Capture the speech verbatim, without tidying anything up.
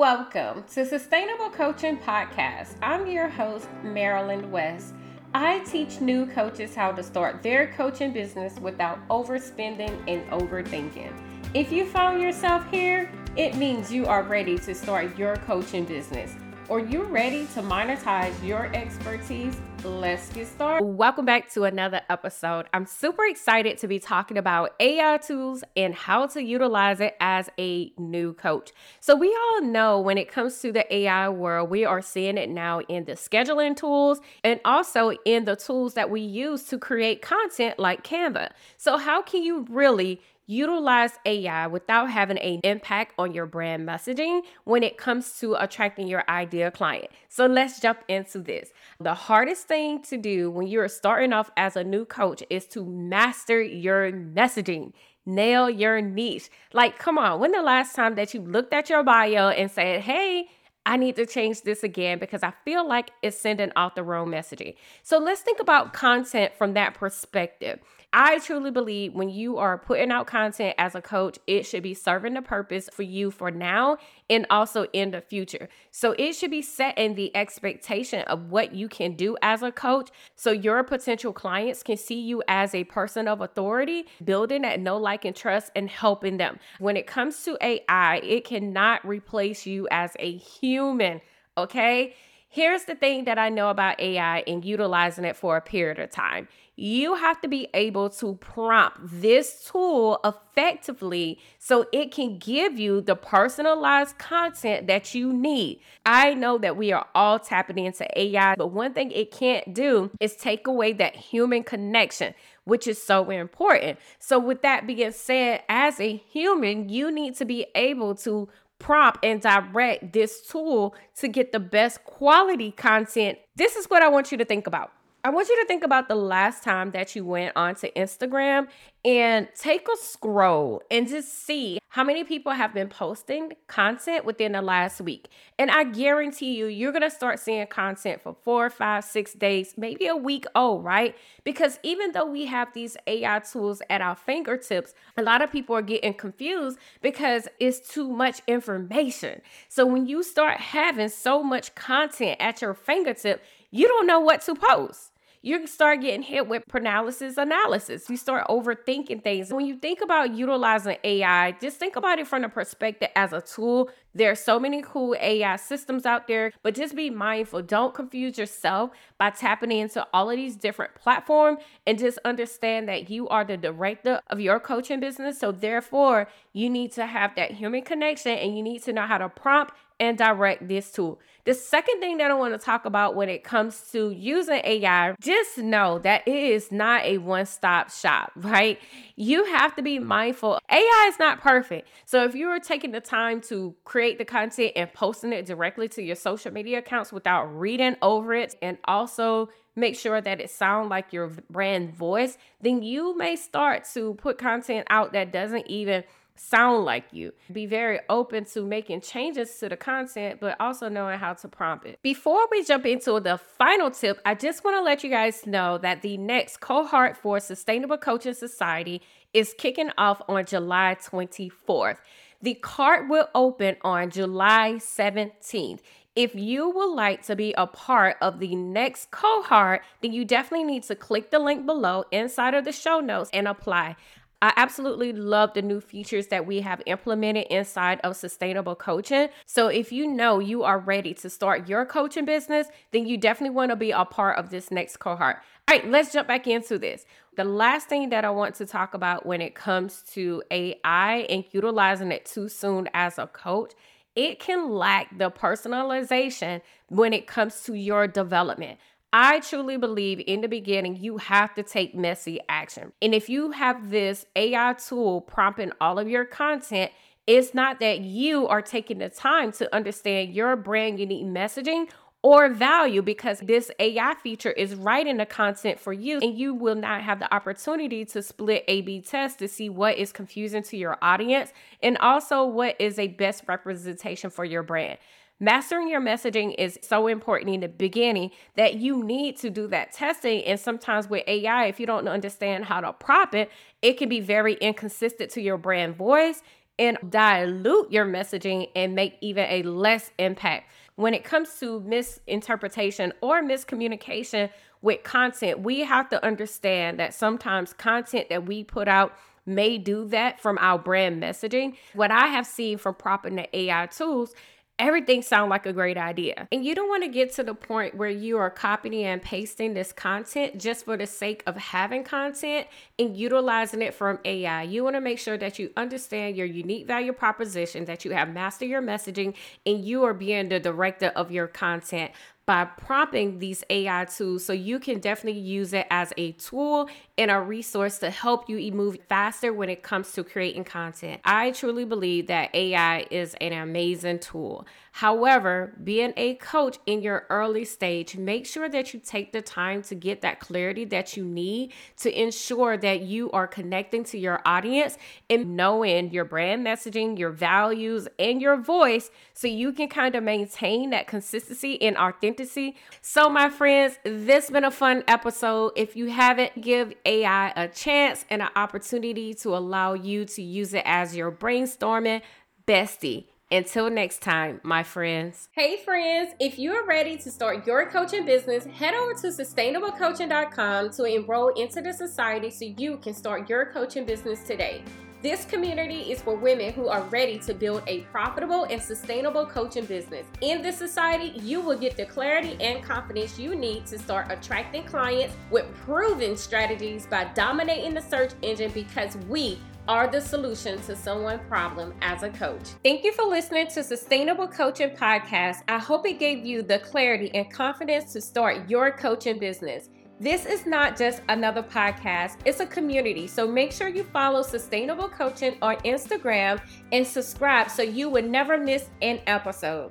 Welcome to Sustainable Coaching Podcast. I'm your host, Marilyn West. I teach new coaches how to start their coaching business without overspending and overthinking. If you found yourself here, it means you are ready to start your coaching business, or you're ready to monetize your expertise. Let's get started. Welcome back to another episode. I'm super excited to be talking about A I tools and how to utilize it as a new coach. So we all know when it comes to the A I world, we are seeing it now in the scheduling tools and also in the tools that we use to create content like Canva. So how can you really utilize A I without having an impact on your brand messaging when it comes to attracting your ideal client? So let's jump into this. The hardest thing to do when you're starting off as a new coach is to master your messaging. Nail your niche. Like, come on, when the last time that you looked at your bio and said, hey, I need to change this again because I feel like it's sending off the wrong messaging. So let's think about content from that perspective. I truly believe when you are putting out content as a coach, it should be serving the purpose for you for now and also in the future. So it should be setting the expectation of what you can do as a coach so your potential clients can see you as a person of authority, building that know, like, and trust and helping them. When it comes to A I, it cannot replace you as a human, okay? Here's the thing that I know about A I and utilizing it for a period of time. You have to be able to prompt this tool effectively so it can give you the personalized content that you need. I know that we are all tapping into A I, but one thing it can't do is take away that human connection, which is so important. So with that being said, as a human, you need to be able to prompt and direct this tool to get the best quality content. This is what I want you to think about. I want you to think about the last time that you went onto Instagram and take a scroll and just see how many people have been posting content within the last week. And I guarantee you, you're going to start seeing content for four, five, six days, maybe a week old, right? Because even though we have these A I tools at our fingertips, a lot of people are getting confused because it's too much information. So when you start having so much content at your fingertip, you don't know what to post. You start getting hit with paralysis analysis. You start overthinking things. When you think about utilizing A I, just think about it from the perspective as a tool. There are so many cool A I systems out there, but just be mindful. Don't confuse yourself by tapping into all of these different platforms, and just understand that you are the director of your coaching business. So therefore, you need to have that human connection and you need to know how to prompt and direct this tool. The second thing that I want to talk about when it comes to using A I, just know that it is not a one-stop shop, right? You have to be mindful. A I is not perfect. So if you are taking the time to create the content and posting it directly to your social media accounts without reading over it, and also make sure that it sounds like your brand voice, then you may start to put content out that doesn't even sound like you. Be very open to making changes to the content, but also knowing how to prompt it. Before we jump into the final tip, I just want to let you guys know that the next cohort for Sustainable Coaching Society is kicking off on July twenty-fourth. The card will open on July seventeenth. If you would like to be a part of the next cohort, then you definitely need to click the link below inside of the show notes and apply. I absolutely love the new features that we have implemented inside of Sustainable Coaching. So if you know you are ready to start your coaching business, then you definitely want to be a part of this next cohort. All right, let's jump back into this. The last thing that I want to talk about when it comes to A I and utilizing it too soon as a coach, it can lack the personalization when it comes to your development. I truly believe in the beginning, you have to take messy action. And if you have this A I tool prompting all of your content, it's not that you are taking the time to understand your brand unique messaging or value, because this A I feature is writing the content for you, and you will not have the opportunity to split A B test to see what is confusing to your audience and also what is a best representation for your brand. Mastering your messaging is so important in the beginning that you need to do that testing. And sometimes with A I, if you don't understand how to prop it, it can be very inconsistent to your brand voice. and dilute your messaging and make even a less impact. When it comes to misinterpretation or miscommunication with content, we have to understand that sometimes content that we put out may do that from our brand messaging. What I have seen from propping the A I tools, everything sounds like a great idea. And you don't want to get to the point where you are copying and pasting this content just for the sake of having content and utilizing it from A I. You want to make sure that you understand your unique value proposition, that you have mastered your messaging, and you are being the director of your content by prompting these A I tools, so you can definitely use it as a tool and a resource to help you move faster when it comes to creating content. I truly believe that A I is an amazing tool. However, being a coach in your early stage, make sure that you take the time to get that clarity that you need to ensure that you are connecting to your audience and knowing your brand messaging, your values, and your voice, so you can kind of maintain that consistency and authenticity. So my friends, this has been a fun episode. If you haven't, give A I a chance and an opportunity to allow you to use it as your brainstorming bestie. Until next time, my friends. Hey friends, if you are ready to start your coaching business, head over to Sustainable Coaching dot com to enroll into the society so you can start your coaching business today. This community is for women who are ready to build a profitable and sustainable coaching business. In this society, you will get the clarity and confidence you need to start attracting clients with proven strategies by dominating the search engine, because we are the solution to someone's problem as a coach. Thank you for listening to Sustainable Coaching Podcast. I hope it gave you the clarity and confidence to start your coaching business. This is not just another podcast, it's a community. So make sure you follow Sustainable Coaching on Instagram and subscribe so you would never miss an episode.